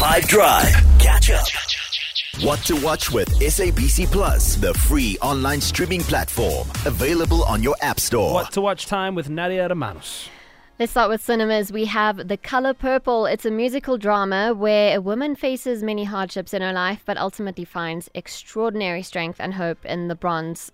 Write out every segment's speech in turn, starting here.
5Drive. Catch up. What to watch with SABC Plus, the free online streaming platform. Available on your app store. What to watch time with Nadia Romanos. Let's start with cinemas. We have The Color Purple. It's a musical drama where a woman faces many hardships in her life, but ultimately finds extraordinary strength and hope in the bonds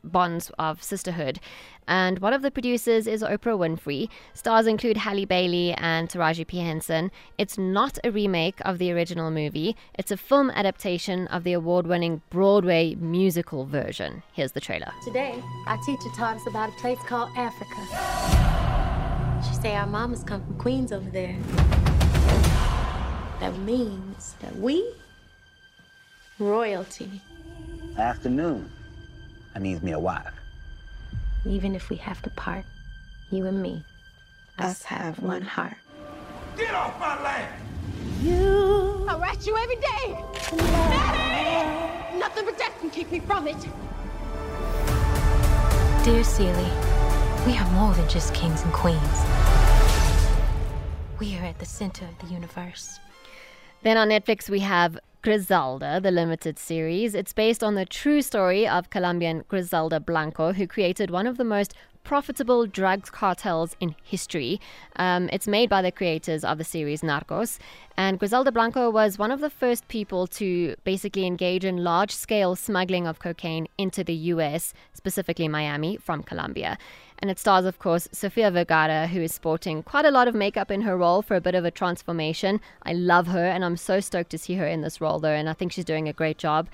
of sisterhood. And one of the producers is Oprah Winfrey. Stars include Halle Bailey and Taraji P. Henson. It's not a remake of the original movie. It's a film adaptation of the award-winning Broadway musical version. Here's the trailer. Today, our teacher taught us about a place called Africa. She say our mamas come from Queens over there. That means that we royalty. Afternoon. I needs me a wife. Even if we have to part, you and me, us have one heart. Get off my land! You. I rat you every day. Maddie! Nothing but death can keep me from it. Dear Celie, we are more than just kings and queens. We are at the center of the universe. Then on Netflix we have Griselda, the limited series. It's based on the true story of Colombian Griselda Blanco, who created one of the most profitable drug cartels in history. It's made by the creators of the series Narcos. And Griselda Blanco was one of the first people to basically engage in large-scale smuggling of cocaine into the U.S., specifically Miami, from Colombia. And it stars, of course, Sofia Vergara, who is sporting quite a lot of makeup in her role for a bit of a transformation. I love her, and I'm so stoked to see her in this role, though, and I think she's doing a great job.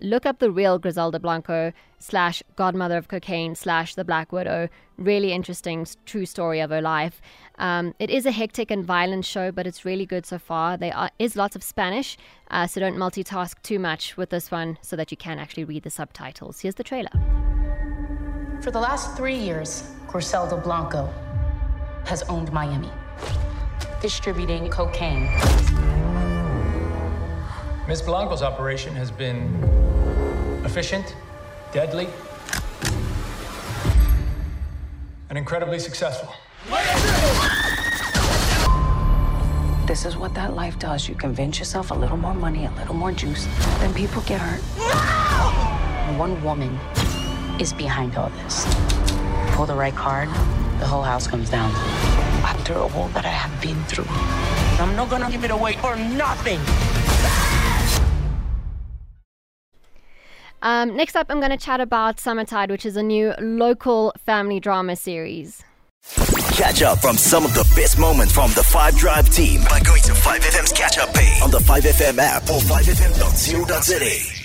Look up the real Griselda Blanco / Godmother of Cocaine / The Black Widow. Really interesting true story of her life. It is a hectic and violent show, but it's really good so far. There is lots of Spanish, so don't multitask too much with this one so that you can actually read the subtitles. Here's the trailer. For the last 3 years, Griselda Blanco has owned Miami, distributing cocaine. Ms. Blanco's operation has been efficient, deadly, and incredibly successful. This is what that life does. You convince yourself a little more money, a little more juice, then people get hurt. No! One woman is behind all this. Pull the right card, the whole house comes down. After all that I have been through, I'm not gonna give it away for nothing. Next up, I'm going to chat about Summertide, which is a new local family drama series. Catch up from some of the best moments from the 5Drive team by going to 5FM's Catch Up page on the 5FM app or 5FM.co.za.